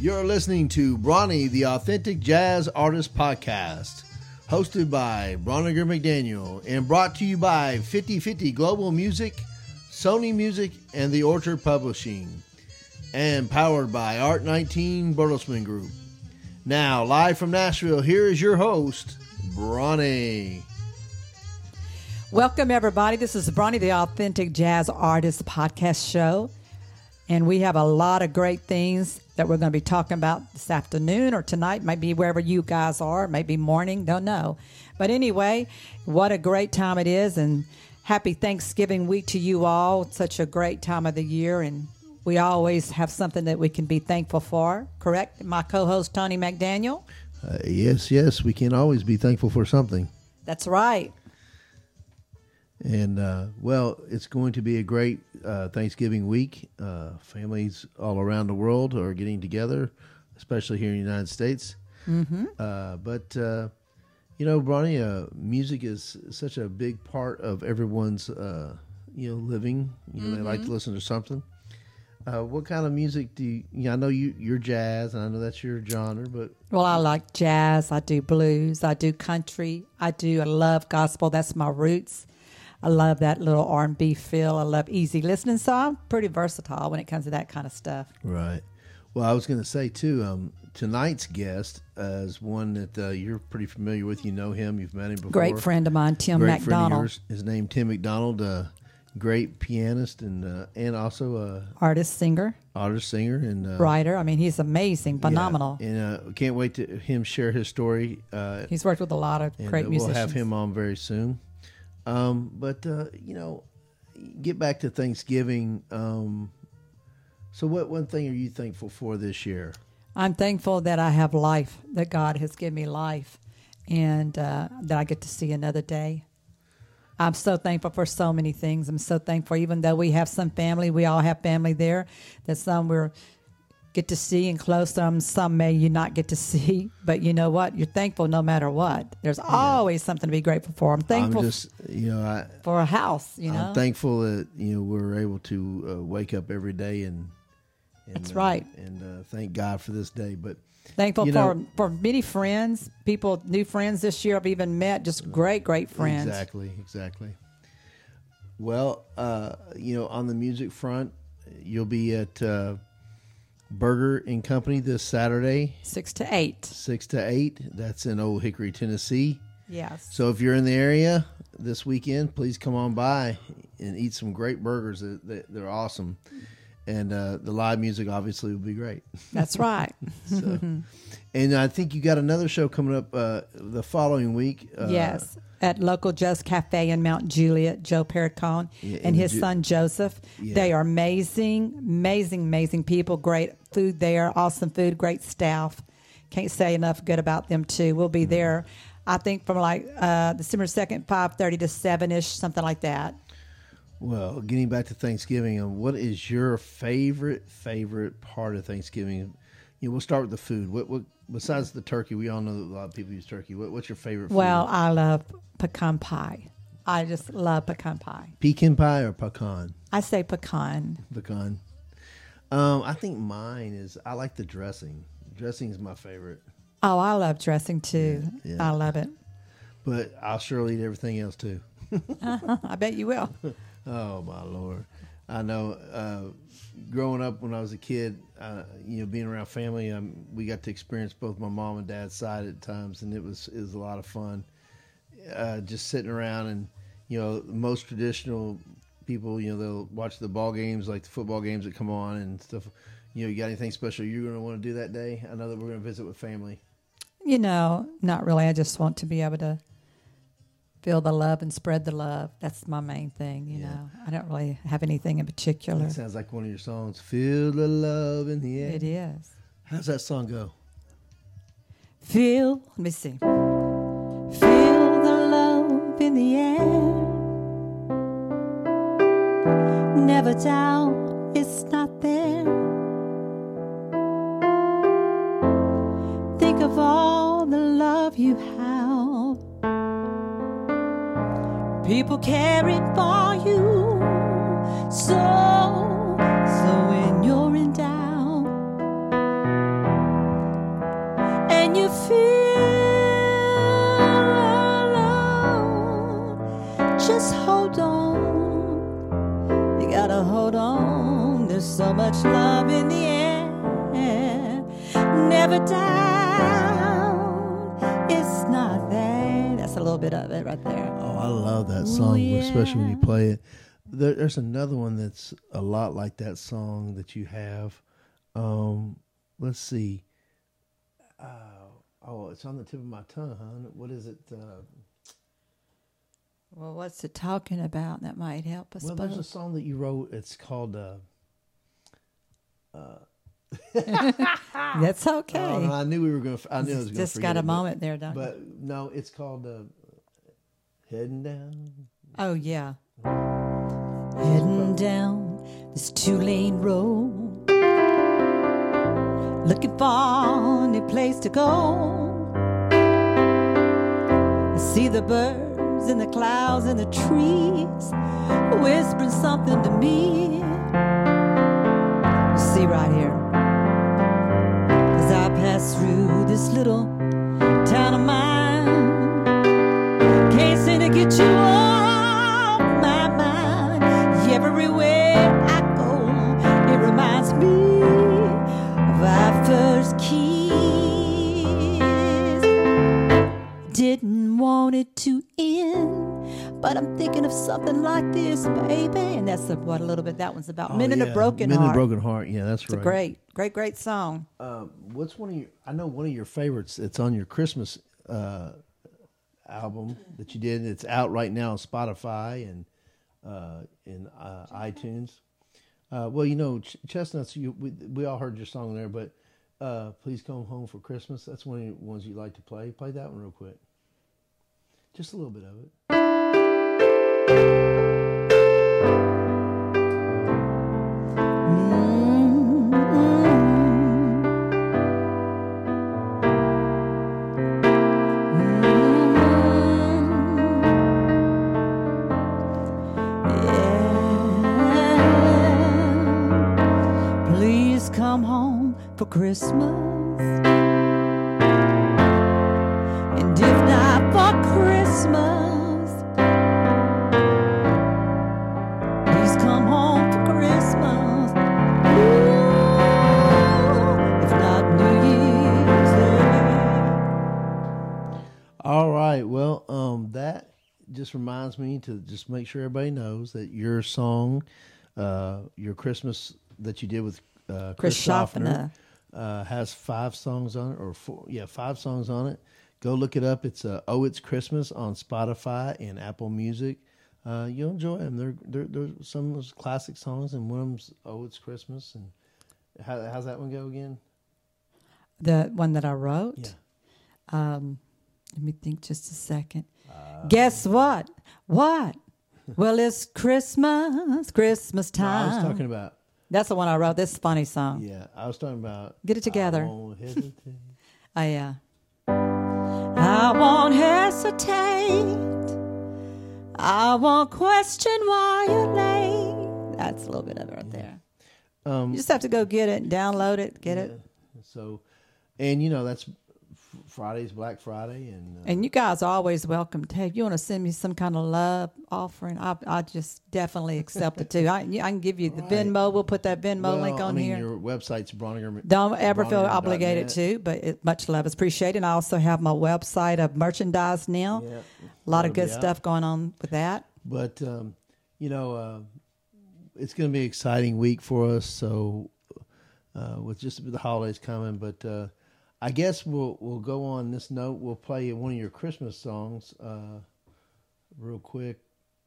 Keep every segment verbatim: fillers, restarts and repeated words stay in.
You're listening to Bronny, the Authentic Jazz Artist Podcast, hosted by Brauniger McDaniel and brought to you by fifty fifty Global Music, Sony Music, and The Orchard Publishing, and powered by Art nineteen Bertelsmann Group. Now, live from Nashville, here is your host, Bronny. Welcome, everybody. This is Bronny, the Authentic Jazz Artist Podcast Show, and we have a lot of great things that we're going to be talking about this afternoon or tonight, maybe wherever you guys are, maybe morning, don't know. But anyway, what a great time it is, and happy Thanksgiving week to you all. It's such a great time of the year, and we always have something that we can be thankful for, correct? My co-host, Tony McDaniel? Uh, yes, yes, we can always be thankful for something. That's right. And, uh, well, it's going to be a great uh, Thanksgiving week. Uh, families all around the world are getting together, especially here in the United States. Mm-hmm. Uh, but, uh, you know, Bronny, uh, music is such a big part of everyone's, uh, you know, living. You know, mm-hmm. They like to listen to something. Uh, what kind of music do you, you know, I know you, you're jazz, and I know that's your genre, but. Well, I like jazz. I do blues. I do country. I do, I love gospel. That's my roots. I love that little R and B feel. I love easy listening, so I'm pretty versatile when it comes to that kind of stuff. Right. Well, I was going to say, too, um, tonight's guest uh, is one that uh, you're pretty familiar with. You know him. You've met him before. Great friend of mine, Tim great McDonald. Friend of yours. His name, Tim McDonald, uh, great pianist and uh, and also a... Artist, singer. Artist, singer. and uh, Writer. I mean, he's amazing, phenomenal. Yeah. And uh, can't wait to him share his story. Uh, he's worked with a lot of and, great uh, we'll musicians. We'll have him on very soon. Um, but, uh, you know, get back to Thanksgiving. Um, so what one thing are you thankful for this year? I'm thankful that I have life, that God has given me life, and uh, that I get to see another day. I'm so thankful for so many things. I'm so thankful, even though we have some family, we all have family there, that some we're get to see and close to them, some may you not get to see, but you know what? You're thankful no matter what. There's yeah. always something to be grateful for. I'm thankful I'm just, you know, I, for a house, you I'm know. I'm thankful that, you know, we're able to uh, wake up every day and, and That's uh, right. and uh, thank God for this day. But thankful you know, for, for many friends, people, new friends this year I've even met, just great, great friends. Exactly, exactly. Well, uh, you know, on the music front, you'll be at... Uh, Berger and Company this Saturday. Six to eight. Six to eight. That's in Old Hickory, Tennessee. Yes. So if you're in the area this weekend, please come on by and eat some great burgers. They're awesome. And uh, the live music obviously will be great. That's right. so, and I think you got another show coming up uh, the following week. Uh, yes. At Local Jazz Cafe in Mount Juliet, Joe Perricone yeah, and, and his Ju- son Joseph. Yeah. They are amazing, amazing, amazing people. Great food there, awesome food, great staff. Can't say enough good about them too. We'll be mm-hmm. there, I think, from like uh, December second, five thirty to seven-ish, something like that. Well, getting back to Thanksgiving, what is your favorite, favorite part of Thanksgiving? You know, we'll start with the food. What, what besides the turkey? We all know that a lot of people use turkey. What, what's your favorite? Well, food? I love pecan pie. I just love pecan pie. Pecan pie or pecan? I say pecan. Pecan. Um, I think mine is. I like the dressing. Dressing is my favorite. Oh, I love dressing too. Yeah, yeah. I love it. But I'll surely eat everything else too. uh-huh, I bet you will. Oh, my Lord. I know uh, growing up when I was a kid, uh, you know, being around family, um, we got to experience both my mom and dad's side at times, and it was it was a lot of fun uh, just sitting around. And, you know, most traditional people, you know, they'll watch the ball games, like the football games that come on and stuff. You know, you got anything special you're going to want to do that day? I know that we're going to visit with family. You know, not really. I just want to be able to feel the love and spread the love. That's my main thing, you yeah. know. I don't really have anything in particular. That sounds like one of your songs. Feel the love in the air. It is. How's that song go? Feel, let me see. Feel the love in the air. Never doubt it's not there. Think of all the love you have. People caring for you, so, so when you're in doubt, when you feel alone, just hold on, you gotta hold on, there's so much love in the air, never down, it's not there. That's a little bit of it right there. Oh, I love that song. Ooh, yeah. Especially when you play it. There, there's another one that's a lot like that song that you have. Um, let's see. Uh, oh, it's on the tip of my tongue, huh? What is it? Uh, well, what's it talking about that might help us? Well, both? There's a song that you wrote. It's called... Uh, uh, That's okay. Um, I knew we were going to... I knew I was going to Just got a it, moment but, there, don't but, you? But, no, it's called uh, Heading Down. Oh, yeah. Heading down this two-lane road, looking for a new place to go. I see the birds and the clouds and the trees whispering something to me. You see right here, as I pass through this little town of mine, can't seem to get you off my mind. Everywhere I go, it reminds me of our first kiss. Didn't want it to end, but I'm thinking of something like this, baby. And that's the, what a little bit that one's about. Oh, Men and yeah. a Broken Men Heart. Men and a Broken Heart. Yeah, that's it's right. It's a great, great, great song. Uh, what's one of your? I know one of your favorites. It's on your Christmas uh, album that you did. It's out right now on Spotify and. Uh, in uh, iTunes. Uh, well, you know, Ch- Chestnuts, you, we, we all heard your song there, but uh, Please Come Home for Christmas. That's one of the ones you like to play. Play that one real quick. Just a little bit of it. Mm-hmm. Come home for Christmas, and if not for Christmas, please come home for Christmas. Ooh, if not New Year's Day. All right, well, um, that just reminds me to just make sure everybody knows that your song, uh, your Christmas that you did with Uh, Chris Schaffner uh, has five songs on it, or four, yeah, five songs on it. Go look it up. It's uh, Oh, It's Christmas on Spotify and Apple Music. Uh, you'll enjoy them. They're, they're, they're some of those classic songs, and one of them's Oh, It's Christmas. And how, how's that one go again? The one that I wrote? Yeah. Um, let me think just a second. Uh, Guess what? What? Well, it's Christmas, Christmas time. No, I was talking about. That's the one I wrote. This funny song. Yeah, I was talking about... Get it together. I won't hesitate. Oh, yeah. I won't hesitate. I won't question why you're late. That's a little bit of it right yeah. there. Um, you just have to go get it, download it, get yeah. it. So, and, you know, that's Friday's Black Friday. And uh, and you guys are always welcome to. If you want to send me some kind of love offering, I I just definitely accept it too. I, I can give you the right. Venmo. We'll put that Venmo well, link on I mean, here. Your website's Brauniger. Don't ever Brauniger feel obligated to, but it, much love is appreciated. And I also have my website of merchandise now. Yep. A lot That'll of good stuff out. Going on with that. But, um, you know, uh, it's going to be an exciting week for us. So uh, with just the holidays coming, but... Uh, I guess we'll we'll go on this note. We'll play one of your Christmas songs, uh, real quick.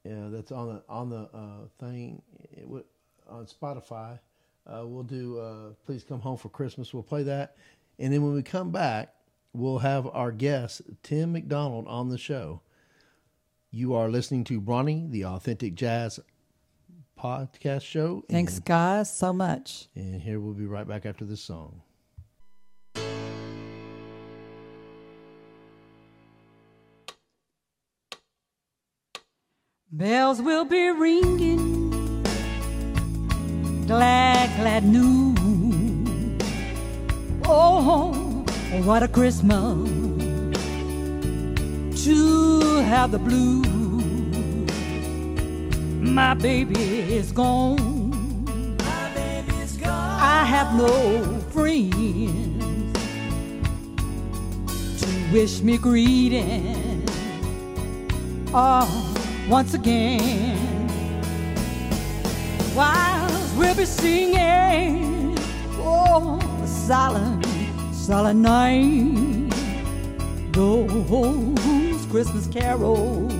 Yeah, that's on the on the uh, thing it w- on Spotify. Uh, we'll do uh, Please Come Home for Christmas. We'll play that, and then when we come back, we'll have our guest Tim McDonald on the show. You are listening to Bronny, the Authentic Jazz Podcast Show. Thanks, and, guys, so much. And here we'll be right back after this song. Bells will be ringing, glad, glad news. Oh, What a Christmas to have the blues. My baby is gone. My baby is gone. I have no friends to wish me greeting. Oh, once again, while we'll be singing, oh, the silent, silent night, those Christmas carols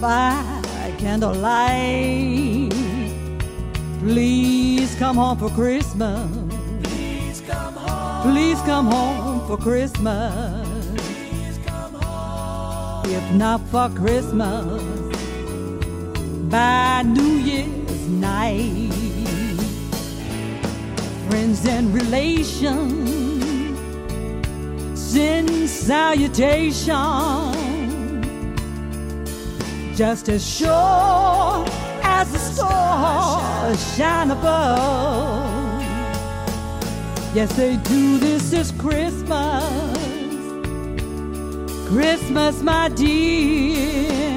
by candlelight. Please come home for Christmas. Please come home. Please come home for Christmas. Please come home. If not for Christmas, by New Year's night. Friends and relations send salutation. Just as sure as the stars shine above, yes they do. This is Christmas, Christmas, my dear.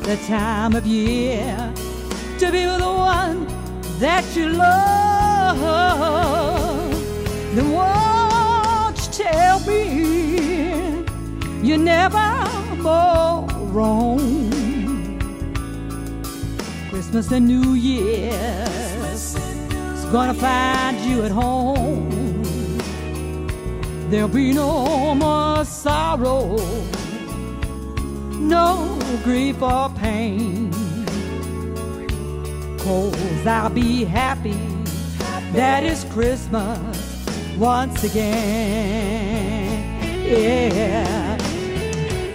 The time of year to be with the one that you love. Then won't you tell me you're never more wrong? Christmas and New Year's is gonna find you at home. There'll be no more sorrow, no grief or pain. 'Cause I'll be happy, that is Christmas once again. Yeah.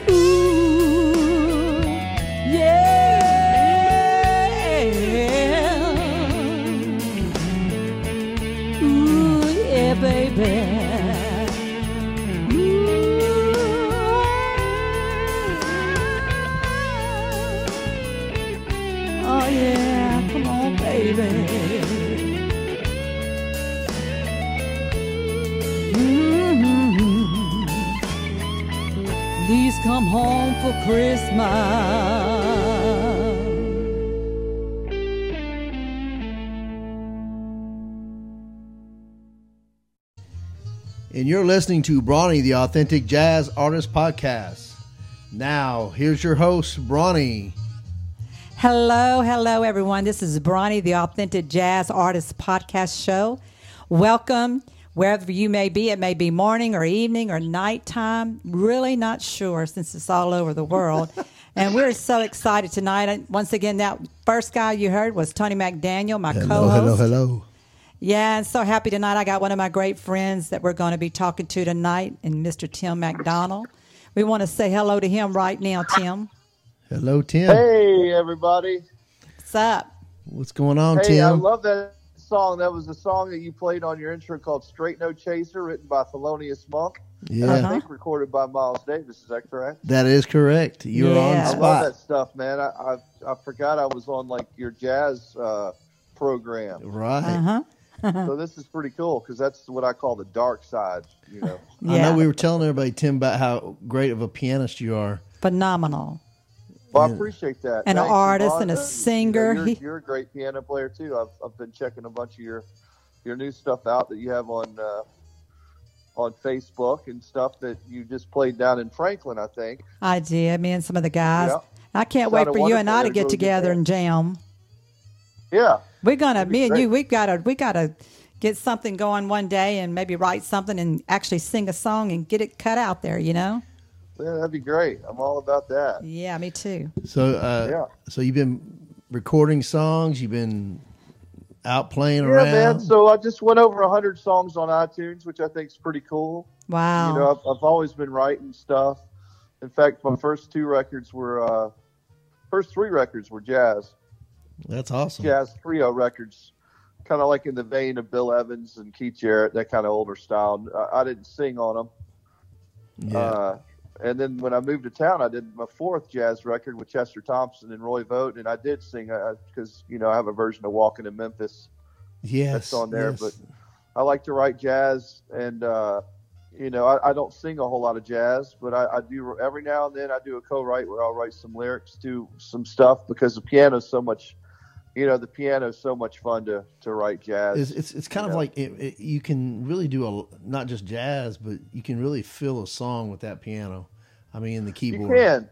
Ooh, yeah. Ooh, yeah, baby. Mm-hmm. Please come home for Christmas. And you're listening to Brawny, the Authentic Jazz Artist Podcast. Now, here's your host, Brawny. Hello, hello, everyone. This is Brawny, the Authentic Jazz Artist Podcast Show. Welcome, wherever you may be. It may be morning or evening or nighttime. Really not sure, since it's all over the world. And we're so excited tonight. Once again, that first guy you heard was Tony McDaniel, my hello, co-host. Hello, hello, hello. Yeah, and so happy tonight. I got one of my great friends that we're going to be talking to tonight, and Mister Tim McDonald. We want to say hello to him right now, Tim. Hello, Tim. Hey, everybody. What's up? What's going on, hey, Tim? I love that song. That was the song that you played on your intro called Straight No Chaser, written by Thelonious Monk. Yeah. And I uh-huh. think recorded by Miles Davis. Is that correct? That is correct. You're yeah. on the spot. I love that stuff, man. I, I I forgot I was on, like, your jazz uh, program. Right. Uh-huh. So this is pretty cool, because that's what I call the dark side, you know. Yeah. I know we were telling everybody, Tim, about how great of a pianist you are. Phenomenal. Well, I appreciate that. And Thanks. an artist and a singer. You're, you're a great piano player, too. I've I've been checking a bunch of your your new stuff out that you have on uh, on Facebook and stuff that you just played down in Franklin, I think. I did, me and some of the guys. Yeah. I can't wait for you and I to get together and jam. Yeah. We're going to, me and you, we got to we gotta get something going one day and maybe write something and actually sing a song and get it cut out there, you know? Yeah, that'd be great. I'm all about that. Yeah, me too. So, uh, yeah. so you've been recording songs. You've been out playing yeah, around. Yeah, man. So I just went over a hundred songs on iTunes, which I think is pretty cool. Wow. You know, I've, I've always been writing stuff. In fact, my first two records were, uh, first three records were jazz. That's awesome. Jazz trio records, kind of like in the vein of Bill Evans and Keith Jarrett, that kind of older style. I, I didn't sing on them. Yeah. Uh, And then when I moved to town, I did my fourth jazz record with Chester Thompson and Roy Vogt, and I did sing because, you know, I have a version of Walking in Memphis yes, that's on there. Yes. But I like to write jazz, and uh, you know, I, I don't sing a whole lot of jazz, but I, I do every now and then. I do a co-write where I'll write some lyrics to some stuff, because the piano's so much, you know, the piano's so much fun to to write jazz. It's it's, it's kind of know? like it, it, you can really do a not just jazz, but you can really fill a song with that piano. I mean, the keyboard. You can,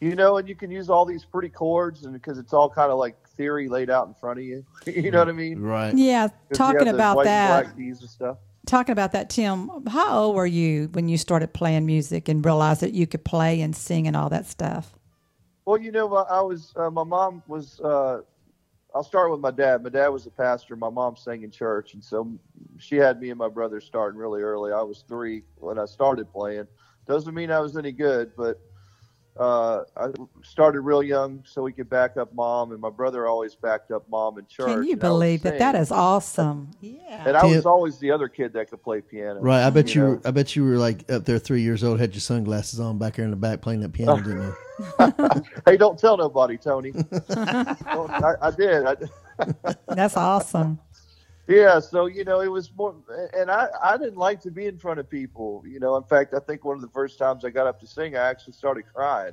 you know, and you can use all these pretty chords, and because it's all kind of like theory laid out in front of you. You know what I mean? Right. Yeah. Talking about that. Black keys and stuff. Talking about that, Tim, how old were you when you started playing music and realized that you could play and sing and all that stuff? Well, you know, I was, uh, my mom was, uh, I'll start with my dad. My dad was a pastor. My mom sang in church. And so she had me and my brother starting really early. I was three when I started playing. Doesn't mean I was any good, but uh, I started real young so we could back up mom, and my brother always backed up mom in church. Can you believe that? That is awesome. Yeah. And I was always the other kid that could play piano. Right. I bet you. you were, I bet you were like up there three years old, had your sunglasses on back there in the back playing that piano, didn't you? Hey, don't tell nobody, Tony. Well, I, I did. I did. That's awesome. Yeah, so, you know, it was more, and I, I didn't like to be in front of people, you know. In fact, I think one of the first times I got up to sing, I actually started crying,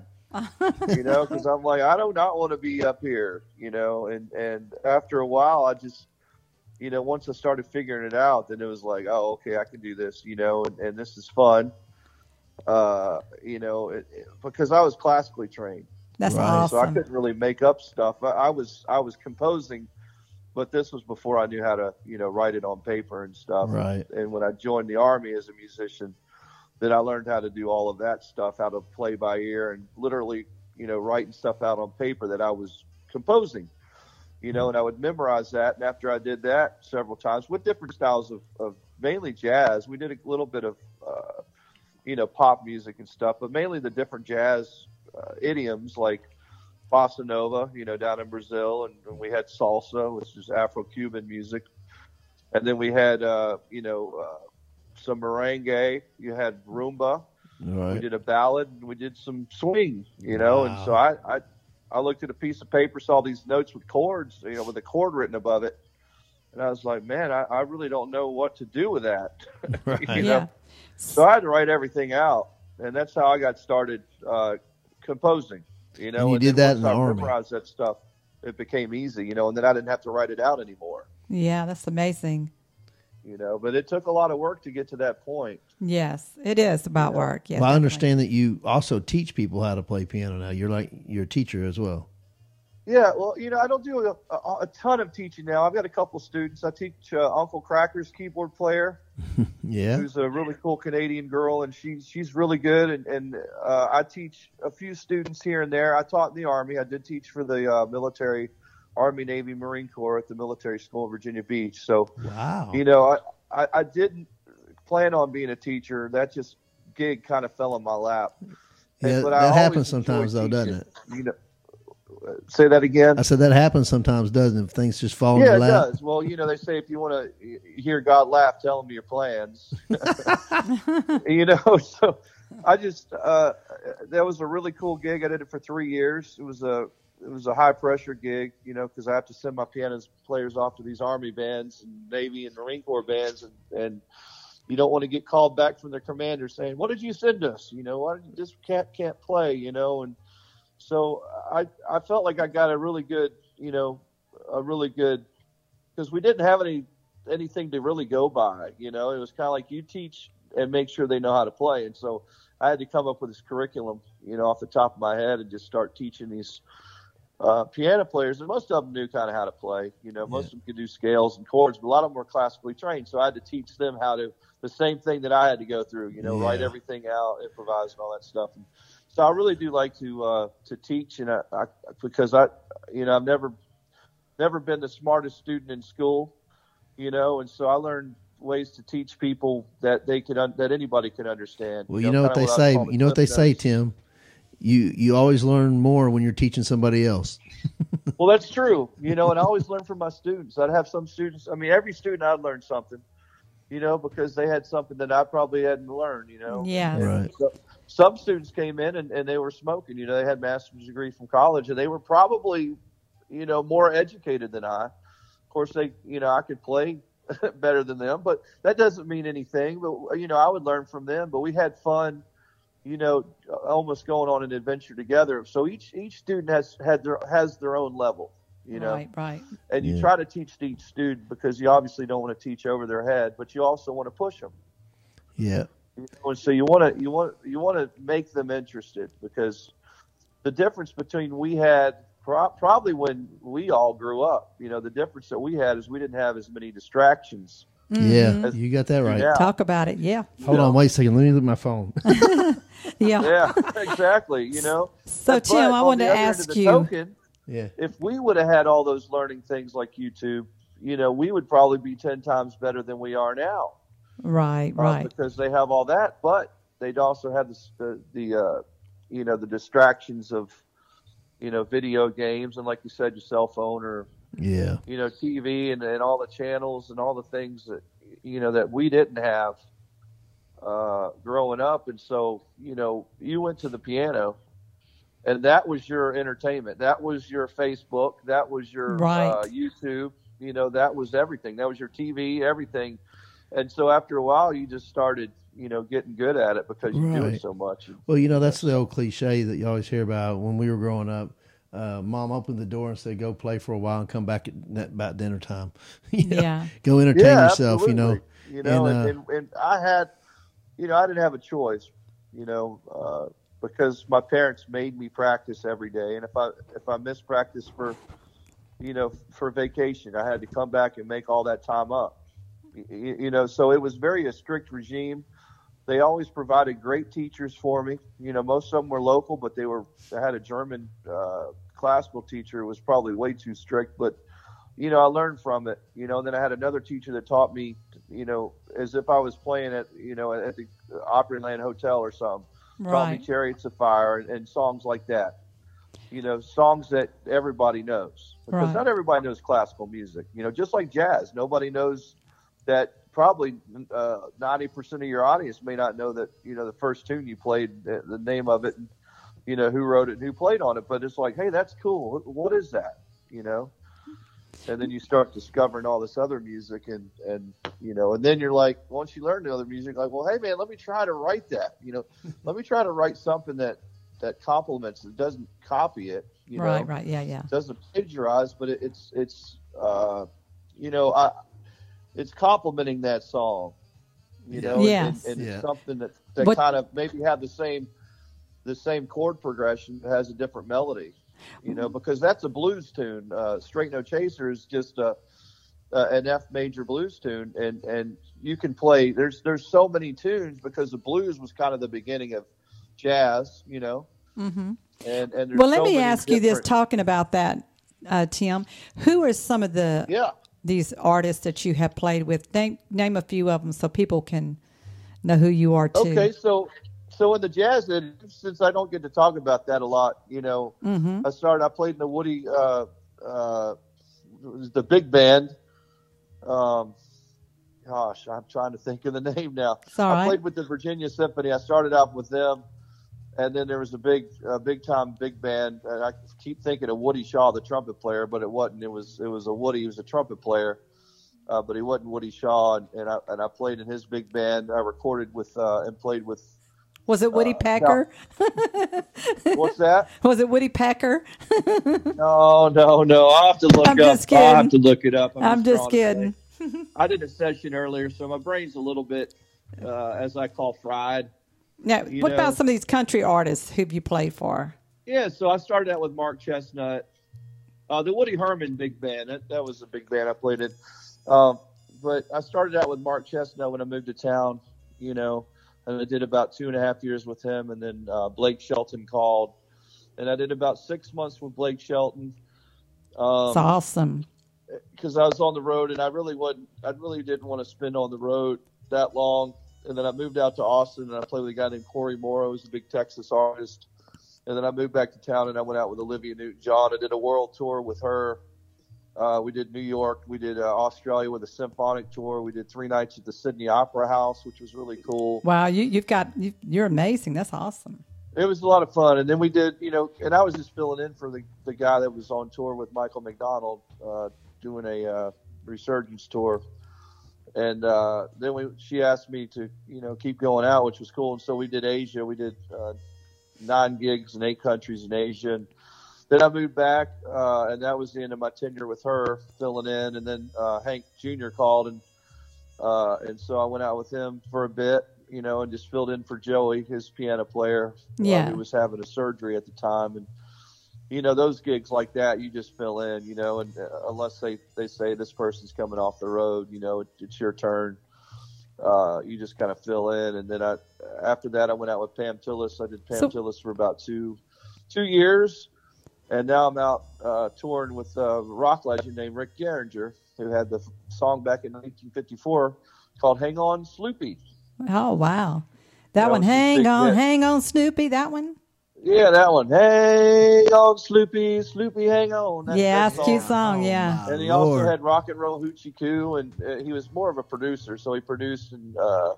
you know, because I'm like, I do not want to be up here, you know. And, and after a while, I just, you know, once I started figuring it out, then it was like, oh, okay, I can do this, you know, and, and this is fun, uh, you know, it, it, because I was classically trained. That's right? Awesome. So I couldn't really make up stuff. I, I was I was composing. But this was before I knew how to, you know, write it on paper and stuff. Right. And, and when I joined the Army as a musician, then I learned how to do all of that stuff, how to play by ear and literally, you know, writing stuff out on paper that I was composing, you know, and I would memorize that. And after I did that several times with different styles of, of mainly jazz, we did a little bit of, uh, you know, pop music and stuff, but mainly the different jazz uh, idioms like bossa nova, you know, down in Brazil, and, and we had salsa, which is Afro-Cuban music, and then we had, uh, you know, uh, some merengue. You had rumba. Right. We did a ballad, and we did some swing, you know. Wow. And so I, I, I looked at a piece of paper, saw these notes with chords, you know, with a chord written above it, and I was like, man, I, I really don't know what to do with that. Right. You yeah. know? So I had to write everything out, and that's how I got started uh, composing. You know, and you and did that in the Army. Memorized that stuff, it became easy, you know, and then I didn't have to write it out anymore. Yeah, that's amazing. You know, but it took a lot of work to get to that point. Yes, it is about yeah. work. Yes, well, I understand right. that you also teach people how to play piano now. You're like you're a teacher as well. Yeah, well, you know, I don't do a, a, a ton of teaching now. I've got a couple students. I teach uh, Uncle Cracker's keyboard player. Yeah. Who's a really cool Canadian girl, and she, she's really good. And, and uh, I teach a few students here and there. I taught in the Army. I did teach for the uh, military, Army, Navy, Marine Corps at the military school in Virginia Beach. So, wow. you know, I, I, I didn't plan on being a teacher. That just gig kind of fell in my lap. Yeah, and, but that I happens sometimes, though, doesn't it? You know, say that again. I said that happens sometimes, doesn't it? Things just fall yeah, in your lap. It does. Well, you know, they say if you want to hear God laugh, tell him your plans. You know, so I just uh, that was a really cool gig. I did it for three years. It was a it was a high pressure gig, you know, because I have to send my piano players off to these Army bands and Navy and Marine Corps bands, and, and you don't want to get called back from their commander saying, "What did you send us?" You know, why did you just can't can't play? You know, and so I, I felt like I got a really good, you know, a really good, because we didn't have any anything to really go by, you know. It was kind of like you teach and make sure they know how to play. And so I had to come up with this curriculum, you know, off the top of my head and just start teaching these uh, piano players. And most of them knew kind of how to play, you know. Most yeah. of them could do scales and chords, but a lot of them were classically trained. So I had to teach them how to, the same thing that I had to go through, you know, yeah. write everything out, improvise and all that stuff. And, so I really do like to uh, to teach, and I, I, because I, you know, I've never never been the smartest student in school, you know, and so I learned ways to teach people that they could un that anybody could understand. Well, you know, you know what they what say. You know what they say, Tim. You you always learn more when you're teaching somebody else. Well, that's true, you know, and I always learn from my students. I'd have some students. I mean, every student I'd learn something, you know, because they had something that I probably hadn't learned, you know. Yeah. Right. So, some students came in and, and they were smoking, you know, they had master's degree from college and they were probably, you know, more educated than I. Of course, they, you know, I could play better than them, but that doesn't mean anything. But, you know, I would learn from them, but we had fun, you know, almost going on an adventure together. So each, each student has had their, has their own level, you know, right, right. And you yeah. try to teach to each student because you obviously don't want to teach over their head, but you also want to push them. Yeah. You know, and so you want to, you want, you want to make them interested, because the difference between we had pro- probably when we all grew up, you know, the difference that we had is we didn't have as many distractions. Mm-hmm. Yeah, you got that right. Yeah. Talk about it. Yeah. Hold yeah. on, wait a second. Let me look at my phone. yeah. Yeah, exactly. You know. So, Tim, I wanted to ask you. Token, yeah. If we would have had all those learning things like YouTube, you know, we would probably be ten times better than we are now. Right. Uh, right. Because they have all that, but they'd also have the the, the uh, you know, the distractions of, you know, video games and, like you said, your cell phone or. Yeah, you know, T V and, and all the channels and all the things that, you know, that we didn't have uh, growing up. And so, you know, you went to the piano and that was your entertainment. That was your Facebook. That was your right. uh, YouTube. You know, that was everything. That was your T V, everything. And so after a while, you just started, you know, getting good at it because you right. do it so much. Well, you know, that's the old cliche that you always hear about when we were growing up. Uh, Mom opened the door and said, "Go play for a while and come back at about dinner time." you know, yeah, go entertain yeah, yourself. Absolutely. You know, you know, and, and, uh, and, and I had, you know, I didn't have a choice, you know, uh, because my parents made me practice every day, and if I if I missed practice for, you know, for vacation, I had to come back and make all that time up. You, you know, so it was very a strict regime. They always provided great teachers for me. You know, most of them were local, but they were. I had a German. Uh, classical teacher was probably way too strict, but you know, I learned from it, you know, and then I had another teacher that taught me, you know, as if I was playing at, you know, at the Opryland Hotel or something, right. Taught me Chariots of Fire and, and songs like that, you know, songs that everybody knows, because right. not everybody knows classical music, you know, just like jazz, nobody knows that. Probably uh, ninety percent of your audience may not know that, you know, the first tune you played, the, the name of it, and, you know, who wrote it and who played on it. But it's like, hey, that's cool. What is that? You know? And then you start discovering all this other music and, and you know, and then you're like, once you learn the other music, like, well, hey, man, let me try to write that. You know, let me try to write something that, that complements it, doesn't copy it. You right, know? right. Yeah, yeah. It doesn't plagiarize, but it, it's, it's uh, you know, I, it's complementing that song, you know, yes. and, and, and yeah. it's something that, that but, kind of maybe have the same – the same chord progression has a different melody, you know, because that's a blues tune. Uh, Straight No Chaser is just a, uh, an F major blues tune. And, and you can play, there's, there's so many tunes because the blues was kind of the beginning of jazz, you know? Mm-hmm. And, and there's well, let so me ask different... you this, talking about that, uh, Tim, who are some of the, yeah. these artists that you have played with? Name, name a few of them so people can know who you are too. Okay. So, So in the jazz, since I don't get to talk about that a lot, you know, mm-hmm. I started, I played in the Woody, uh, uh, the big band. Um, gosh, I'm trying to think of the name now. I right. played with the Virginia Symphony. I started out with them. And then there was a big, uh, big time big band. And I keep thinking of Woody Shaw, the trumpet player, but it wasn't. It was, it was a Woody, he was a trumpet player. Uh, but he wasn't Woody Shaw. And, and I, and I played in his big band. I recorded with, uh, and played with, Was it Woody uh, Packer? No. What's that? Was it Woody Packer? no, no, no. I'll have to look I'm up. Just kidding. I'll have to look it up. I'm, I'm just, just kidding. I did a session earlier, so my brain's a little bit, uh, as I call, fried. Now, you what know? About some of these country artists who've you played for? Yeah, so I started out with Mark Chestnut. Uh, the Woody Herman big band, that, that was the big band I played in. Um, but I started out with Mark Chestnut when I moved to town, you know. And I did about two and a half years with him. And then uh, Blake Shelton called. And I did about six months with Blake Shelton. Um, That's awesome. Because I was on the road and I really wasn't, I really didn't want to spend on the road that long. And then I moved out to Austin and I played with a guy named Corey Morrow, who's a big Texas artist. And then I moved back to town and I went out with Olivia Newton-John. I did a world tour with her. Uh, we did New York. We did uh, Australia with a symphonic tour. We did three nights at the Sydney Opera House, which was really cool. Wow, you, you've got you, you're amazing. That's awesome. It was a lot of fun, and then we did, you know, and I was just filling in for the, the guy that was on tour with Michael McDonald, uh, doing a uh, resurgence tour, And uh, then we, she asked me to, you know, keep going out, which was cool. And so we did Asia. We did uh, nine gigs in eight countries in Asia. And then I moved back, uh, and that was the end of my tenure with her, filling in. And then uh, Hank Junior called, and uh, and so I went out with him for a bit, you know, and just filled in for Joey, his piano player, yeah. uh, who was having a surgery at the time. And, you know, those gigs like that, you just fill in, you know, and uh, unless they, they say this person's coming off the road, you know, it, it's your turn. Uh, you just kind of fill in. And then I, after that, I went out with Pam Tillis. I did Pam so- Tillis for about two, two years. And now I'm out uh, touring with a rock legend named Rick Derringer, who had the song back in nineteen fifty-four called Hang On, Snoopy. Oh, wow. That, that one, Hang On, hit. Hang On, Snoopy, that one? Yeah, that one. Hey, on Sloopy, Sloopy, hang on. That's yeah, that's a cute song, yeah. And he also Lord. had Rock and Roll Hoochie Coo, and uh, he was more of a producer, so he produced and, uh,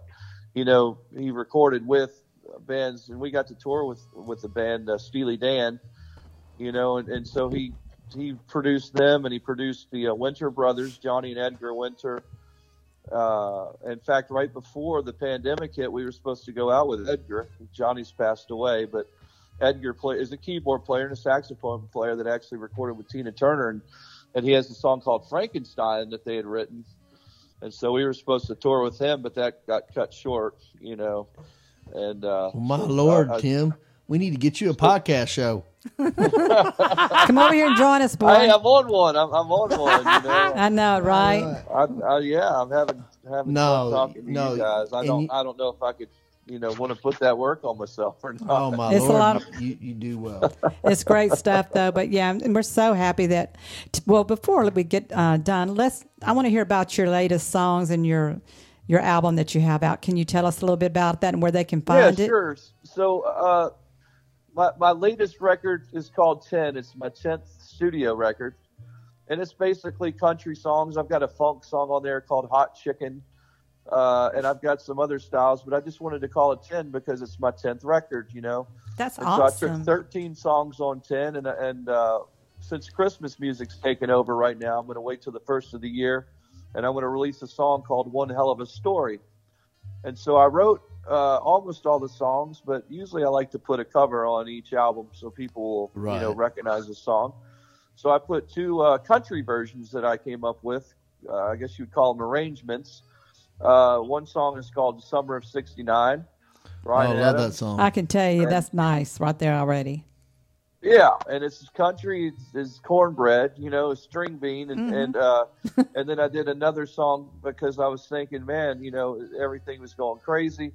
you know, he recorded with bands, and we got to tour with, with the band uh, Steely Dan, you know, and, and so he he produced them, and he produced the uh, Winter Brothers, Johnny and Edgar Winter. Uh, in fact, right before the pandemic hit, we were supposed to go out with Edgar. Johnny's passed away, but Edgar play, is a keyboard player and a saxophone player that actually recorded with Tina Turner, and, and he has a song called Frankenstein that they had written. And so we were supposed to tour with him, but that got cut short, you know. And uh, well, my so, Lord, uh, Tim, we need to get you a podcast show. Come over here and join us, boy. Hey, I'm on one. I'm, I'm on one. You know? I know, right? I'm, I, yeah, I'm having having no, fun talking to no, you guys. I don't, you, I don't know if I could. You know, want to put that work on myself or not. Oh, my it's Lord. A lot of, you, you do well. It's great stuff, though. But, yeah, and we're so happy that, t- well, before we get uh, done, let's. I want to hear about your latest songs and your your album that you have out. Can you tell us a little bit about that and where they can find yeah, it? Yeah, sure. So uh, my, my latest record is called ten. It's my tenth studio record, and it's basically country songs. I've got a funk song on there called Hot Chicken. Uh, and I've got some other styles, but I just wanted to call it ten because it's my tenth record, you know. That's and awesome. So I took thirteen songs on ten, and and uh, since Christmas music's taken over right now, I'm going to wait till the first of the year, and I'm going to release a song called One Hell of a Story. And so I wrote uh, almost all the songs, but usually I like to put a cover on each album so people will, right. you know, recognize the song. So I put two uh, country versions that I came up with. Uh, I guess you'd call them arrangements. Uh, one song is called Summer of sixty-nine. Right, oh, I love Adam. That song. I can tell you, and that's nice right there already. Yeah, and it's country, it's, it's cornbread, you know, Stringbean. And mm-hmm. and, uh, and then I did another song because I was thinking, man, you know, everything was going crazy.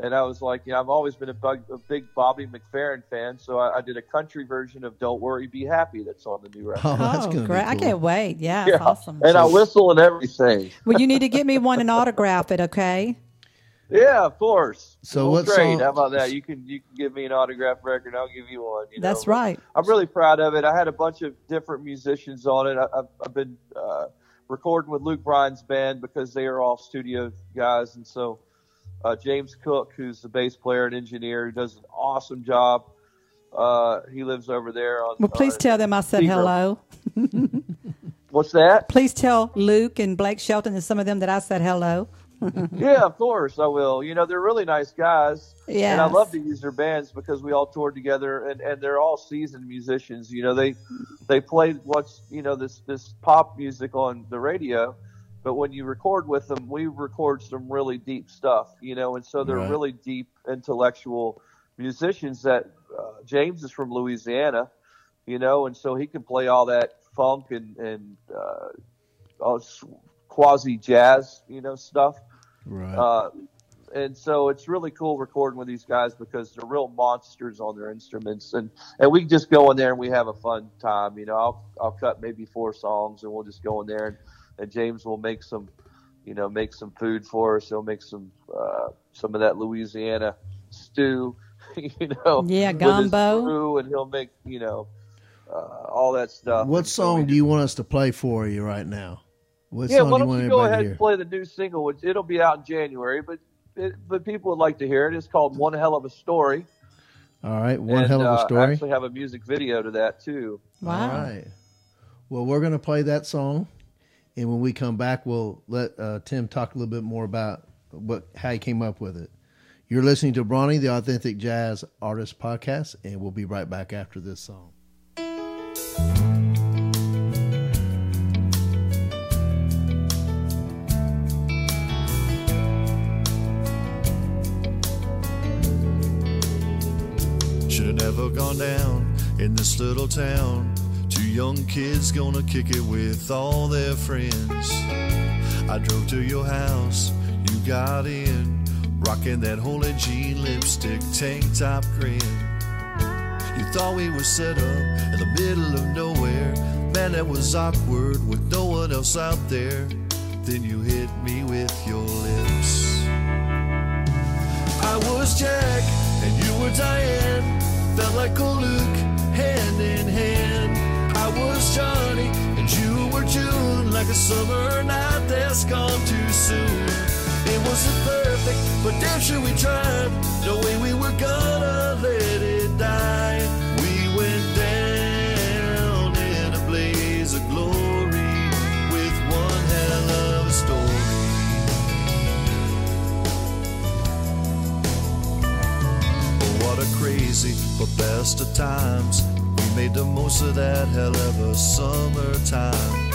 And I was like, you know, I've always been a, bug, a big Bobby McFerrin fan, so I, I did a country version of Don't Worry, Be Happy that's on the new record. Oh, that's oh, great. Cool. I can't wait. Yeah, yeah. It's awesome. And I whistle and everything. Well, you need to get me one and autograph it, okay? Yeah, of course. So well, what song? How about that? You can you can give me an autograph record, I'll give you one. You that's know? Right. I'm really proud of it. I had a bunch of different musicians on it. I, I've, I've been uh, recording with Luke Bryan's band because they are all studio guys, and so... Uh, James Cook, who's the bass player and engineer, who does an awesome job. Uh, he lives over there. On, well, please uh, tell them I said Peter. Hello. What's that? Please tell Luke and Blake Shelton and some of them that I said hello. Yeah, of course I will. You know, they're really nice guys. Yes. And I love to use their bands because we all toured together, and, and they're all seasoned musicians. You know, they they play what's, you know, this this pop music on the radio. But when you record with them, we record some really deep stuff, you know, and so they're right. really deep intellectual musicians that uh, James is from Louisiana, you know, and so he can play all that funk and, and uh, all quasi jazz, you know, stuff. Right. Uh, and so it's really cool recording with these guys because they're real monsters on their instruments. And, and we just go in there and we have a fun time, you know. I'll, I'll cut maybe four songs and we'll just go in there and. And James will make some, you know, make some food for us. He'll make some uh, some of that Louisiana stew, you know. Yeah, gumbo. Crew, and he'll make, you know, uh, all that stuff. What and song so do you want us to play for you right now? What yeah, song why don't do you, want you go ahead and play the new single, which it'll be out in January, but it, but people would like to hear it. It's called One Hell of a Story. All right, One and, Hell of a Story. Uh, I actually have a music video to that, too. Wow. All right. Well, we're going to play that song. And when we come back, we'll let uh, Tim talk a little bit more about what how he came up with it. You're listening to Brawny, the Authentic Jazz Artist Podcast, and we'll be right back after this song. Should've never gone down in this little town. Two young kids gonna kick it with all their friends. I drove to your house, you got in, rocking that holy jean lipstick tank top grin. You thought we were set up in the middle of nowhere. Man, that was awkward with no one else out there. Then you hit me with your lips. I was Jack and you were Diane. Felt like old Luke, hand in hand. I was Johnny and you were June. Like a summer night that's gone too soon. It wasn't perfect, but damn sure we tried. No way we were gonna let it die. We went down in a blaze of glory with one hell of a story. Oh, what a crazy, but best of times. We made the most of that hell of a summertime.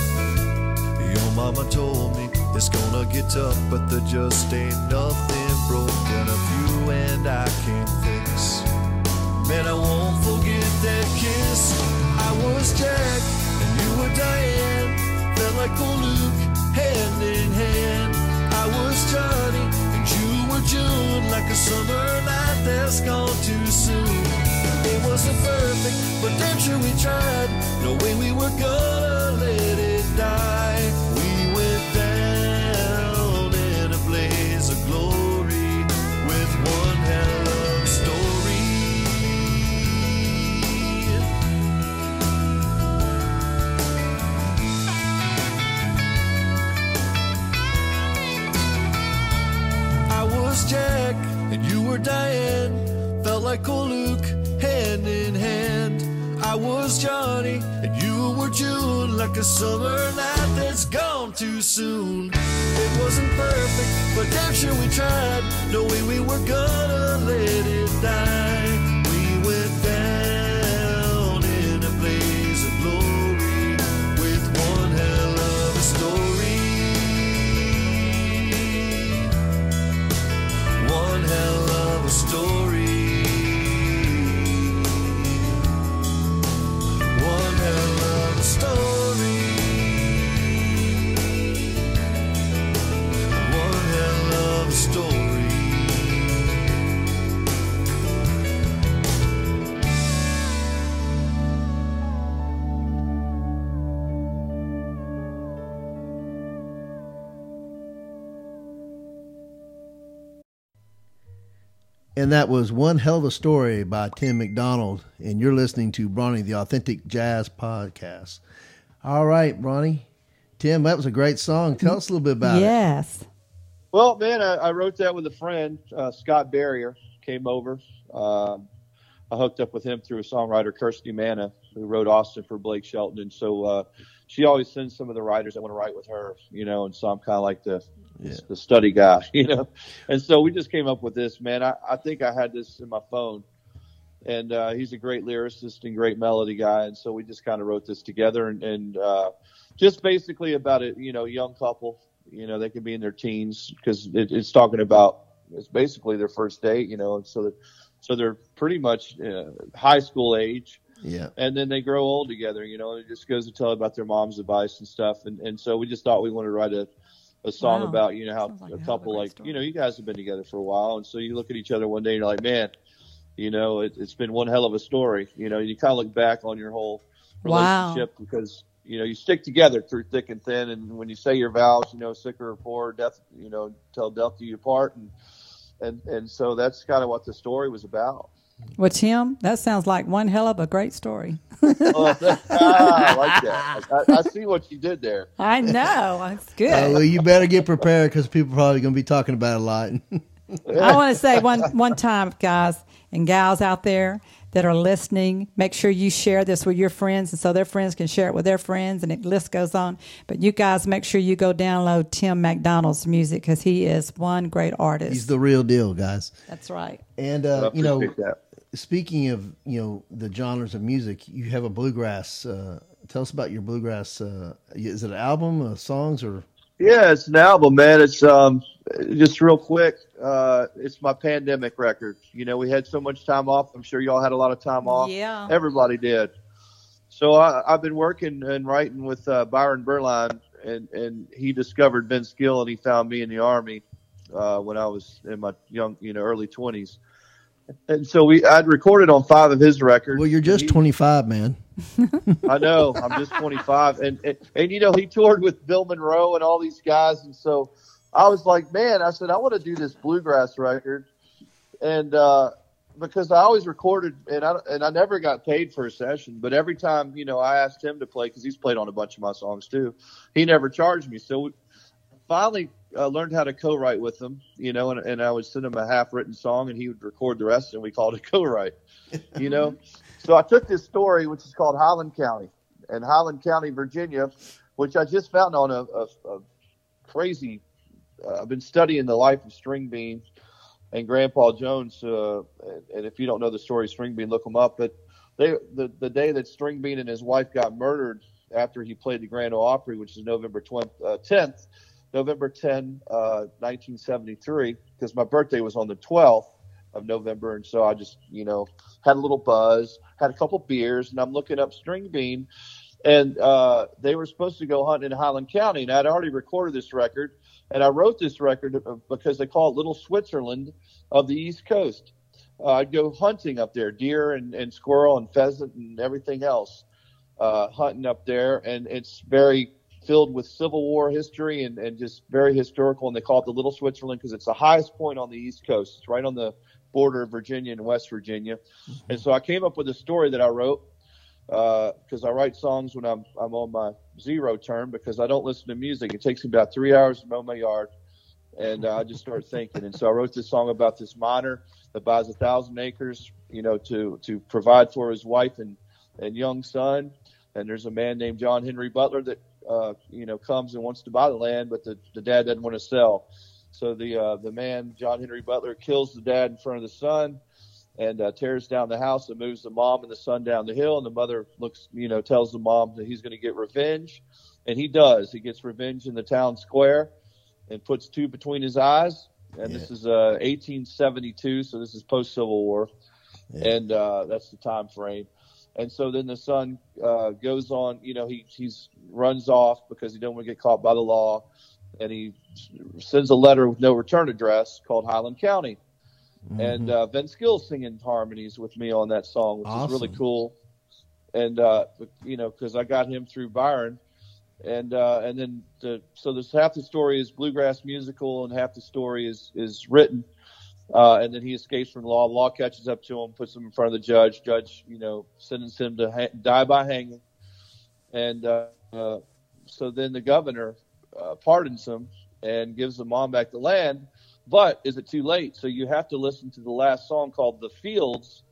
Your mama told me it's gonna get tough, but there just ain't nothing broken up you and I can't fix. Man, I won't forget that kiss. I was Jack and you were Diane. Felt like old Luke, hand in hand. I was Johnny and you were June. Like a summer night that's gone too soon. It wasn't perfect, but damn sure we tried. No way we were gonna let it die. We went down in a blaze of glory with one hell of a story. I was Jack and you were Diane. Felt like old Luke, hand in hand. I was Johnny and you were June. Like a summer night that's gone too soon. It wasn't perfect, but damn sure we tried. No way we were gonna let it die. We went down in a blaze of glory with one hell of a story. One hell of a story. And that was One Hell of a Story by Tim McDonald, and you're listening to Brawny, the Authentic Jazz Podcast. All right, Brawny. Tim, that was a great song. Tell us a little bit about yes. it. Yes. Well, man, I, I wrote that with a friend, uh, Scott Barrier, came over. Uh, I hooked up with him through a songwriter, Kirsty Manna, who wrote Austin for Blake Shelton. And so uh, she always sends some of the writers that want to write with her, you know, and so I'm kind of like the Yeah. the study guy, you know, and so we just came up with this, man. I, I think I had this in my phone, and uh, he's a great lyricist and great melody guy, and so we just kind of wrote this together, and, and uh, just basically about a, you know, young couple, you know, they can be in their teens, because it, it's talking about, it's basically their first date, you know, and so they're, so they're pretty much uh, high school age. Yeah. And then they grow old together, you know, and it just goes to tell about their mom's advice and stuff, and, and so we just thought we wanted to write a a song wow. about, you know, how like a couple, like, story. You know, you guys have been together for a while. And so you look at each other one day and you're like, man, you know, it, it's been one hell of a story. You know, you kind of look back on your whole relationship wow. because, you know, you stick together through thick and thin. And when you say your vows, you know, sicker or poor, death, you know, till death do you part. And, and, and so that's kind of what the story was about. Well, Tim, that sounds like one hell of a great story. Oh, that, ah, I like that. I, I see what you did there. I know. That's good. Uh, well, you better get prepared because people are probably going to be talking about it a lot. I want to say one, one time, guys and gals out there, that are listening. Make sure you share this with your friends, and so their friends can share it with their friends, and the list goes on. But you guys, make sure you go download Tim McDonald's music, because he is one great artist. He's the real deal, guys. That's right. And, uh, you know, that. Speaking of, you know, the genres of music, you have a bluegrass. Uh, tell us about your bluegrass. Uh, is it an album of songs or? Yeah, it's an album, man. It's um, just real quick. Uh, it's my pandemic record. You know, we had so much time off. I'm sure y'all had a lot of time off. Yeah. Everybody did. So I, I've been working and writing with uh, Byron Berline, and, and he discovered Ben Skill, and he found me in the Army uh, when I was in my young, you know, early twenties. And so we, I'd recorded on five of his records. Well, you're just he, twenty-five, man. I know. I'm just twenty-five. And, and, and, you know, he toured with Bill Monroe and all these guys. And so I was like, man, I said, I want to do this bluegrass record. And uh, because I always recorded, and I, and I never got paid for a session. But every time, you know, I asked him to play, because he's played on a bunch of my songs too, he never charged me. So we finally I learned how to co-write with him, you know, and, and I would send him a half-written song, and he would record the rest, and we called it co-write, you know. So I took this story, which is called Highland County, and Highland County, Virginia, which I just found on a, a, a crazy uh, – I've been studying the life of Stringbean and Grandpa Jones, uh, and, and if you don't know the story of Stringbean, look them up. But they, the, the day that Stringbean and his wife got murdered after he played the Grand Ole Opry, which is November tenth, November tenth, uh, nineteen seventy-three, because my birthday was on the twelfth of November. And so I just, you know, had a little buzz, had a couple beers, and I'm looking up Stringbean. And uh, they were supposed to go hunt in Highland County. And I'd already recorded this record. And I wrote this record because they call it Little Switzerland of the East Coast. Uh, I'd go hunting up there, deer and, and squirrel and pheasant and everything else, uh, hunting up there. And it's very filled with Civil War history and, and just very historical. And they call it the Little Switzerland because it's the highest point on the East Coast. It's right on the border of Virginia and West Virginia. Mm-hmm. And so I came up with a story that I wrote because uh, I write songs when I'm I'm on my zero term because I don't listen to music. It takes me about three hours to mow my yard. And uh, I just started thinking. And so I wrote this song about this miner that buys a thousand acres, you know, to, to provide for his wife and, and young son. And there's a man named John Henry Butler that, Uh, you know, comes and wants to buy the land, but the, the dad doesn't want to sell. So the uh, the man, John Henry Butler, kills the dad in front of the son and uh, tears down the house and moves the mom and the son down the hill. And the mother looks, you know, tells the mom that he's going to get revenge. And he does. He gets revenge in the town square and puts two between his eyes. And yeah. This is uh, eighteen seventy-two, so this is post-Civil War. Yeah. And uh, that's the time frame. And so then the son uh, goes on, you know, he he's runs off because he don't want to get caught by the law. And he sends a letter with no return address called Highland County. Mm-hmm. And uh, Ben Skill singing harmonies with me on that song, which awesome. Is really cool. And, uh, you know, because I got him through Byron. And uh, and then the, so there's half the story is bluegrass musical and half the story is, is written. Uh, and then he escapes from the law. The law catches up to him, puts him in front of the judge. Judge, you know, sentences him to ha- die by hanging. And uh, uh, so then the governor uh, pardons him and gives the mom back the land. But is it too late? So you have to listen to the last song called The Fields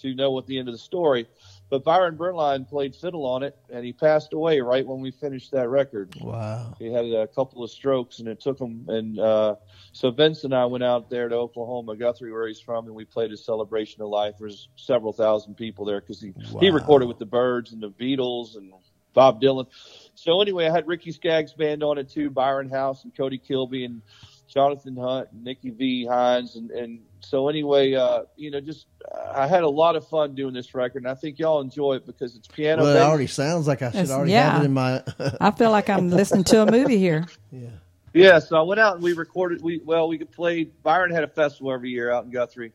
to know what the end of the story. But Byron Berline played fiddle on it, and he passed away right when we finished that record. Wow. He had a couple of strokes, and it took him. And uh, so Vince and I went out there to Oklahoma, Guthrie, where he's from, and we played a celebration of life. There's several thousand people there because he, wow. he recorded with the Byrds and the Beatles and Bob Dylan. So anyway, I had Ricky Skaggs' band on it too, Byron House and Cody Kilby and Jonathan Hunt and Nikki V. Hines. And, and so anyway, uh, you know, just I had a lot of fun doing this record, and I think y'all enjoy it because it's piano. Well, it already sounds like I should it's, already yeah. have it in my – I feel like I'm listening to a movie here. Yeah. Yeah, so I went out and we recorded – We well, we played – Byron had a festival every year out in Guthrie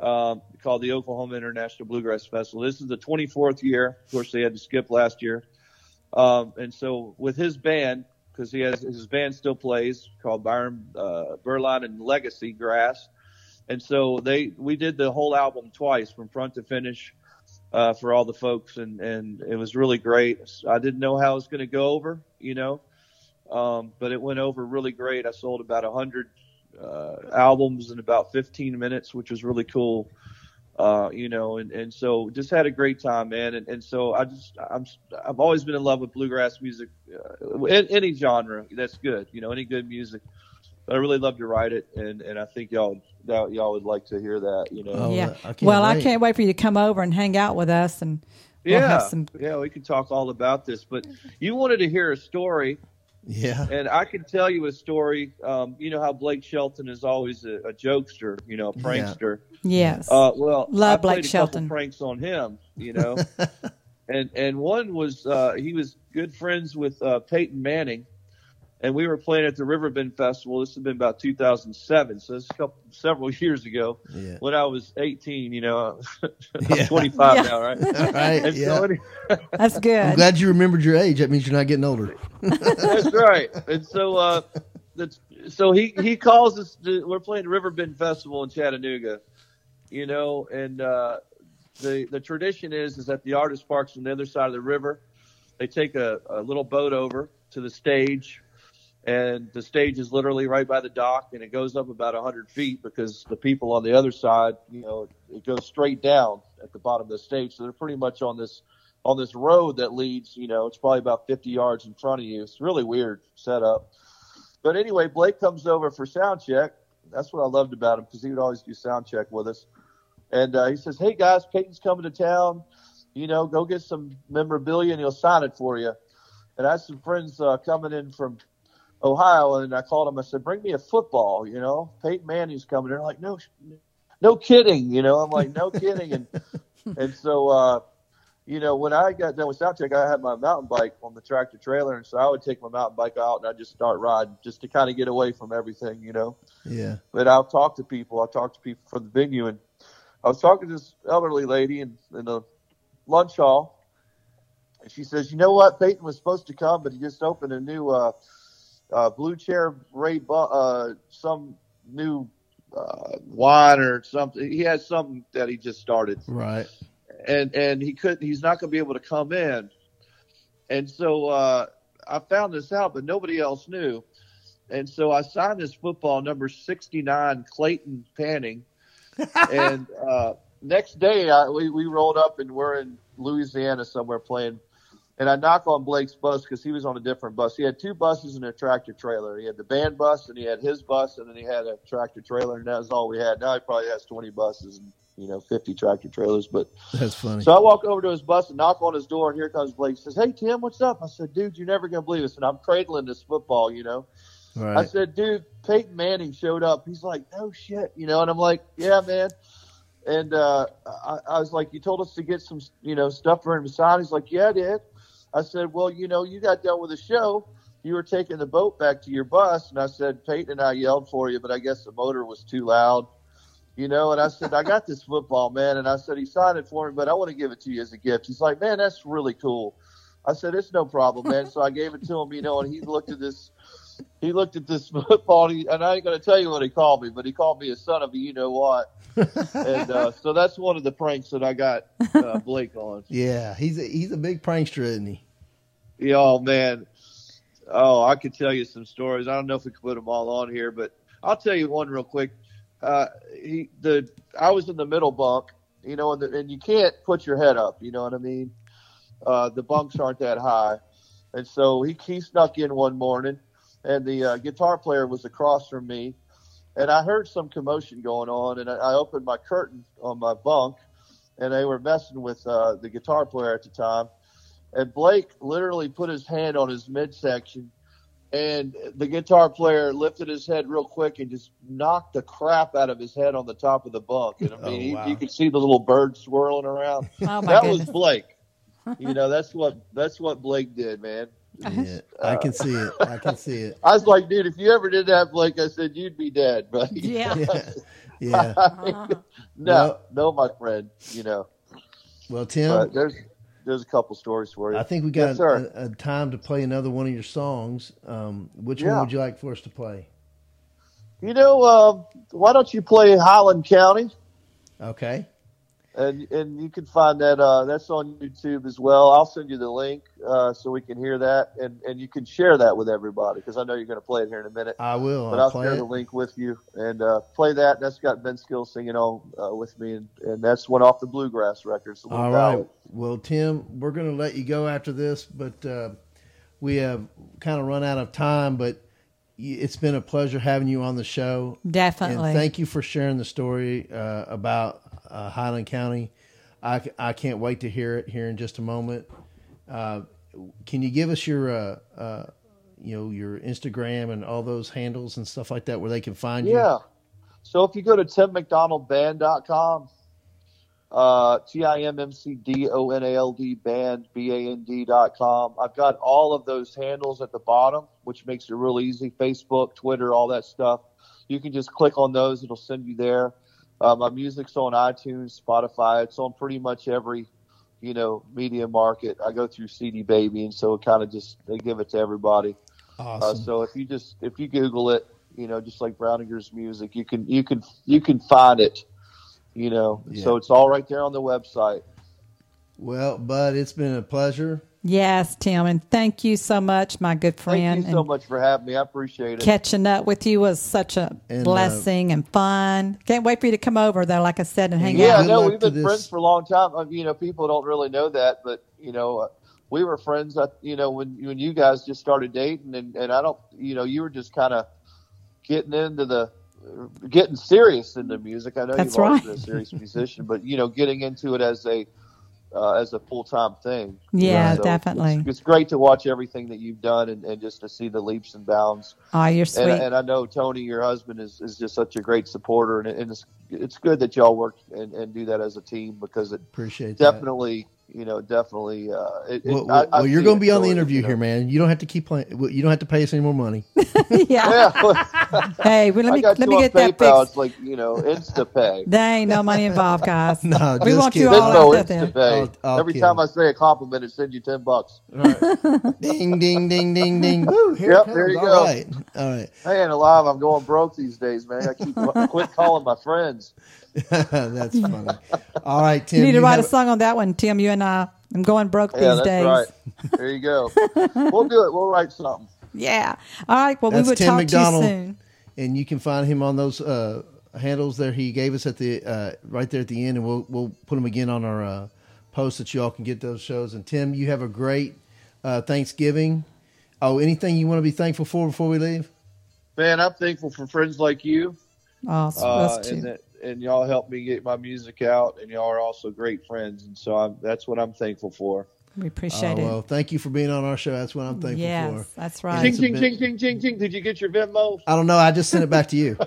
um, called the Oklahoma International Bluegrass Festival. This is the twenty-fourth year. Of course, they had to skip last year. Um, and so with his band – because he has his band still plays called Byron uh, Berline and Legacy Grass, and so they we did the whole album twice from front to finish uh, for all the folks, and, and it was really great. I didn't know how it was going to go over, you know, um, but it went over really great. I sold about a hundred uh, albums in about fifteen minutes, which was really cool. Uh, you know, and, and so just had a great time, man. And, and so I just, I'm, I've always been in love with bluegrass music, uh, in, any genre that's good, you know, any good music. But I really love to write it. And, and I think y'all, y'all would like to hear that, you know? Oh, yeah. I well, wait. I can't wait for you to come over and hang out with us, and we'll yeah, have some... yeah, we can talk all about this, but you wanted to hear a story. Yeah. And I can tell you a story. Um, you know how Blake Shelton is always a, a jokester, you know, a prankster. Yeah. Yes. Uh, well, Love I played Blake a Shelton. Couple pranks on him, you know. and and one was uh, he was good friends with uh, Peyton Manning, and we were playing at the Riverbend Festival. This had been about two thousand seven, so this is a couple, several years ago. Yeah. When I was eighteen, you know, I'm yeah. twenty-five yeah. now, right? Right. And yeah. So many, that's good. I'm glad you remembered your age. That means you're not getting older. That's right. And so uh, that's, so he he calls us. To, we're playing the Riverbend Festival in Chattanooga. You know, and uh, the the tradition is is that the artist parks on the other side of the river. They take a, a little boat over to the stage, and the stage is literally right by the dock, and it goes up about one hundred feet because the people on the other side, you know, it goes straight down at the bottom of the stage. So they're pretty much on this on this road that leads, you know, it's probably about fifty yards in front of you. It's really weird setup. But anyway, Blake comes over for sound check. That's what I loved about him, because he would always do sound check with us. And uh, he says, "Hey, guys, Peyton's coming to town. You know, go get some memorabilia, and he'll sign it for you." And I had some friends uh, coming in from Ohio, and I called him. I said, "Bring me a football, you know. Peyton Manning's coming." They're like, "No, no kidding," you know. I'm like, "No kidding." And and so, uh, you know, when I got done with sound check, I had my mountain bike on the tractor trailer, and so I would take my mountain bike out, and I'd just start riding just to kind of get away from everything, you know. Yeah. But I'll talk to people. I'll talk to people from the venue, and I was talking to this elderly lady in, in the lunch hall, and she says, "You know what? Peyton was supposed to come, but he just opened a new uh, uh, blue chair, Ray, Bu- uh, some new uh, wine or something. He has something that he just started, right? And and he couldn't. He's not going to be able to come in." And so uh, I found this out, but nobody else knew. And so I signed this football, number sixty-nine, Clayton Panning. And uh, next day, I, we, we rolled up, and we're in Louisiana somewhere playing. And I knock on Blake's bus because he was on a different bus. He had two buses and a tractor trailer. He had the band bus, and he had his bus, and then he had a tractor trailer, and that was all we had. Now he probably has twenty buses and, you know, fifty tractor trailers. But that's funny. So I walk over to his bus and knock on his door, and here comes Blake. He says, "Hey, Tim, what's up?" I said, "Dude, you're never going to believe this." And I'm cradling this football, you know. Right. I said, "Dude, Peyton Manning showed up." He's like, "No shit," you know, and I'm like, "Yeah, man." And uh, I, I was like, "You told us to get some, you know, stuff for him to sign." He's like, "Yeah, I did." I said, "Well, you know, you got done with the show. You were taking the boat back to your bus." And I said, "Peyton and I yelled for you, but I guess the motor was too loud, you know." And I said, "I got this football, man." And I said, "He signed it for me, but I want to give it to you as a gift." He's like, "Man, that's really cool." I said, "It's no problem, man." So I gave it to him, you know, and he looked at this. He looked at this football, and, he, and I ain't going to tell you what he called me, but he called me a son of a you-know-what. And uh, so that's one of the pranks that I got uh, Blake on. Yeah, he's a, he's a big prankster, isn't he? Yeah, oh, man. Oh, I could tell you some stories. I don't know if we could put them all on here, but I'll tell you one real quick. Uh, he, the I was in the middle bunk, you know, and, the, and you can't put your head up, you know what I mean? Uh, the bunks aren't that high. And so he, he snuck in one morning. And the uh, guitar player was across from me, and I heard some commotion going on, and I, I opened my curtain on my bunk, and they were messing with uh, the guitar player at the time. And Blake literally put his hand on his midsection, and the guitar player lifted his head real quick and just knocked the crap out of his head on the top of the bunk. And I mean, oh, wow. he, you could see the little bird swirling around. Oh, my that goodness. Was Blake. You know, that's what that's what Blake did, man. Yeah, I can see it. I can see it. I was like, "Dude, if you ever did that, Blake," I said, "you'd be dead, buddy." Yeah. yeah. yeah. Uh-huh. No, well, no, my friend, you know. Well, Tim. But there's there's a couple stories for you. I think we got yes, a, a time to play another one of your songs. Um, which yeah. one would you like for us to play? You know, uh, why don't you play Highland County? Okay. And and you can find that, uh, that's on YouTube as well. I'll send you the link uh, so we can hear that, and, and you can share that with everybody, because I know you're going to play it here in a minute. I will. But I'll, I'll share it. the link with you and uh, play that. And that's got Ben Skill singing on uh, with me, and, and that's one off the Bluegrass record. So we'll All right. It. Well, Tim, we're going to let you go after this, but uh, we have kind of run out of time, but it's been a pleasure having you on the show. Definitely. And thank you for sharing the story uh, about uh, Highland County. I, I can't wait to hear it here in just a moment. Uh, can you give us your, uh, uh, you know, your Instagram and all those handles and stuff like that where they can find yeah. you? Yeah. So if you go to tim mcdonald band dot com, uh, T I M M C D O N A L D band, B A N D dot com. I've got all of those handles at the bottom, which makes it real easy. Facebook, Twitter, all that stuff. You can just click on those. It'll send you there. Uh, my music's on iTunes, Spotify. It's on pretty much every, you know, media market. I go through C D Baby, and so it kind of just, they give it to everybody. Awesome. Uh, so if you just, if you Google it, you know, just like Browninger's music, you can, you can, you can find it. You know, yeah. So it's all right there on the website. Well, Bud, it's been a pleasure. Yes, Tim, and thank you so much, my good friend. Thank you so and much for having me. I appreciate it. Catching up with you was such a and, blessing uh, and fun. Can't wait for you to come over, though, like I said, and hang yeah, out. Yeah, no, we've been this. friends for a long time. I mean, you know, people don't really know that, but, you know, uh, we were friends, uh, you know, when, when you guys just started dating, and, and I don't, you know, you were just kind of getting into the, getting serious into music. I know That's you've always right. been a serious musician, but you know, getting into it as a uh, as a full time thing. Yeah, so definitely. It's, it's great to watch everything that you've done, and, and just to see the leaps and bounds. Oh, you're sweet. And, and I know Tony, your husband, is, is just such a great supporter, and, and it's it's good that y'all work and, and do that as a team, because it appreciate definitely. That. You know, definitely. Uh, it, well, it, I, well I you're going to be on the interview it, you know? here, man. You don't have to keep playing. You don't have to pay us any more money. yeah. yeah. Hey, well, let me let me get PayPal, that fixed. It's like, you know, InstaPay. There ain't no money involved, guys. no, we want kidding. you all out there. I'll, I'll Every kidding. time I say a compliment, it sends you ten bucks. All right. ding, ding, ding, ding, ding. Woo, here yep, it comes. There you all go. Right. All right. Hey, and alive, I'm going broke these days, man. I keep quit calling my friends. That's funny. All right, Tim. You need to you write a song on that one, Tim. You and I. I'm going broke yeah, these that's days. Right. There you go. We'll do it. We'll write something. Yeah. All right. Well, that's we will Tim talk McDonald, to you soon. And you can find him on those uh, handles there he gave us at the uh, right there at the end, and we'll we'll put them again on our uh, post that you all can get those shows. And Tim, you have a great uh, Thanksgiving. Oh, anything you want to be thankful for before we leave? Man, I'm thankful for friends like you. Awesome. Uh, us too. And y'all helped me get my music out, and y'all are also great friends. And so I'm, that's what I'm thankful for. We appreciate uh, it. Well, thank you for being on our show. That's what I'm thankful yes, for. Yes, that's right. Ching, ching, ching, ching, ching, ching. Did you get your Venmo? I don't know. I just sent it back to you.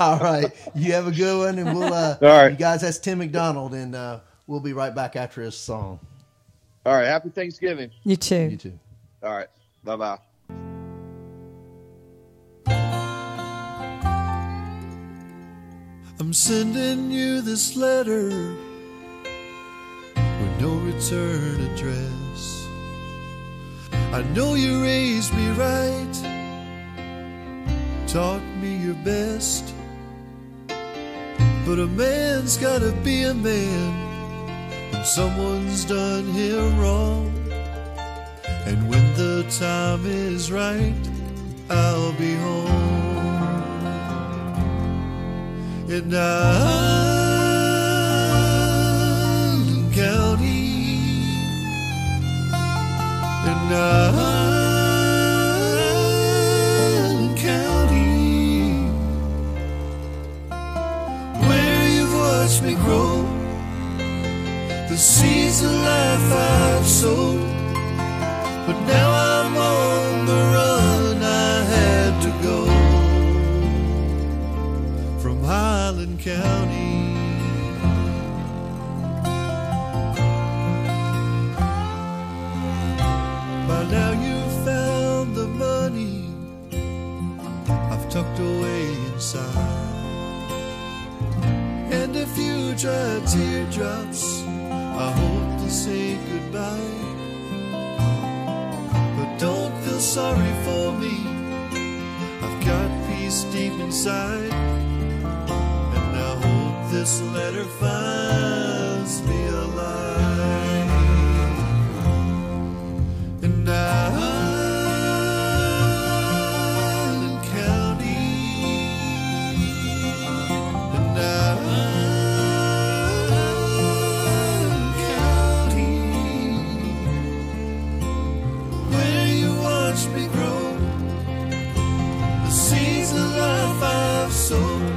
All right. You have a good one. And we'll, uh, All right. you guys, that's Tim McDonald, and uh, we'll be right back after his song. All right. Happy Thanksgiving. You too. You too. All right. Bye-bye. I'm sending you this letter with no return address. I know you raised me right, taught me your best, but a man's gotta be a man when someone's done him wrong. And when the time is right, I'll be home. In Highland County, in Highland County, where you've watched me grow, the seeds of life I've sown, but now I'm on the run. I had to go. Highland County, by now you've found the money I've tucked away inside, and a few dry teardrops I hope to say goodbye. But don't feel sorry for me, I've got peace deep inside. this letter finds me alive. And Highland County, and Highland County, where you watch me grow, the seeds of life I've sown.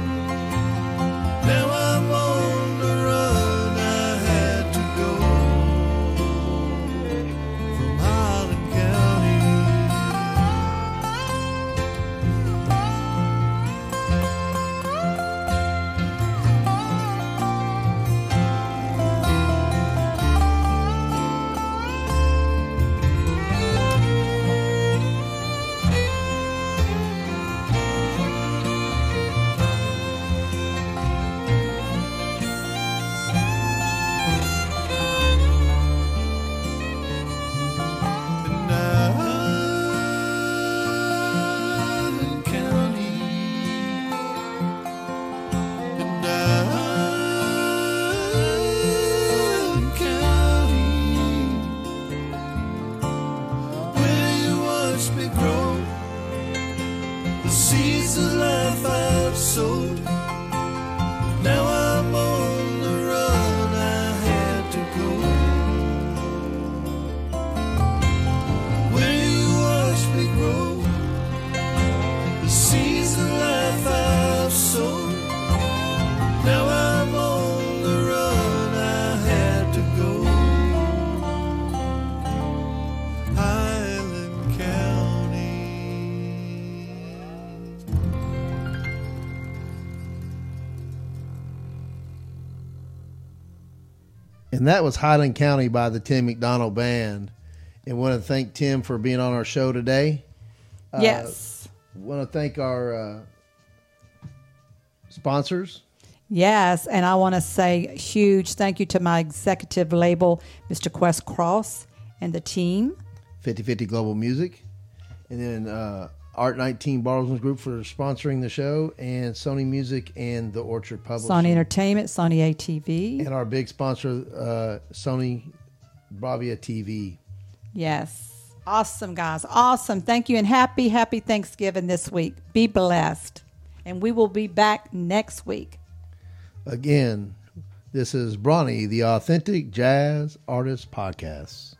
And that was Highland County by the Tim McDonald Band. And want to thank Tim for being on our show today. Yes. Uh, want to thank our uh, sponsors. Yes. And I want to say huge thank you to my executive label, Mister Quest Cross, and the team. fifty fifty Global Music. And then uh, Art nineteen Bertelsmann Group for sponsoring the show, and Sony Music and The Orchard Publishing. Sony Entertainment, Sony A T V. And our big sponsor, uh, Sony Bravia T V. Yes. Awesome, guys. Awesome. Thank you, and happy, happy Thanksgiving this week. Be blessed. And we will be back next week. Again, this is Bronnie, the Authentic Jazz Artist Podcast.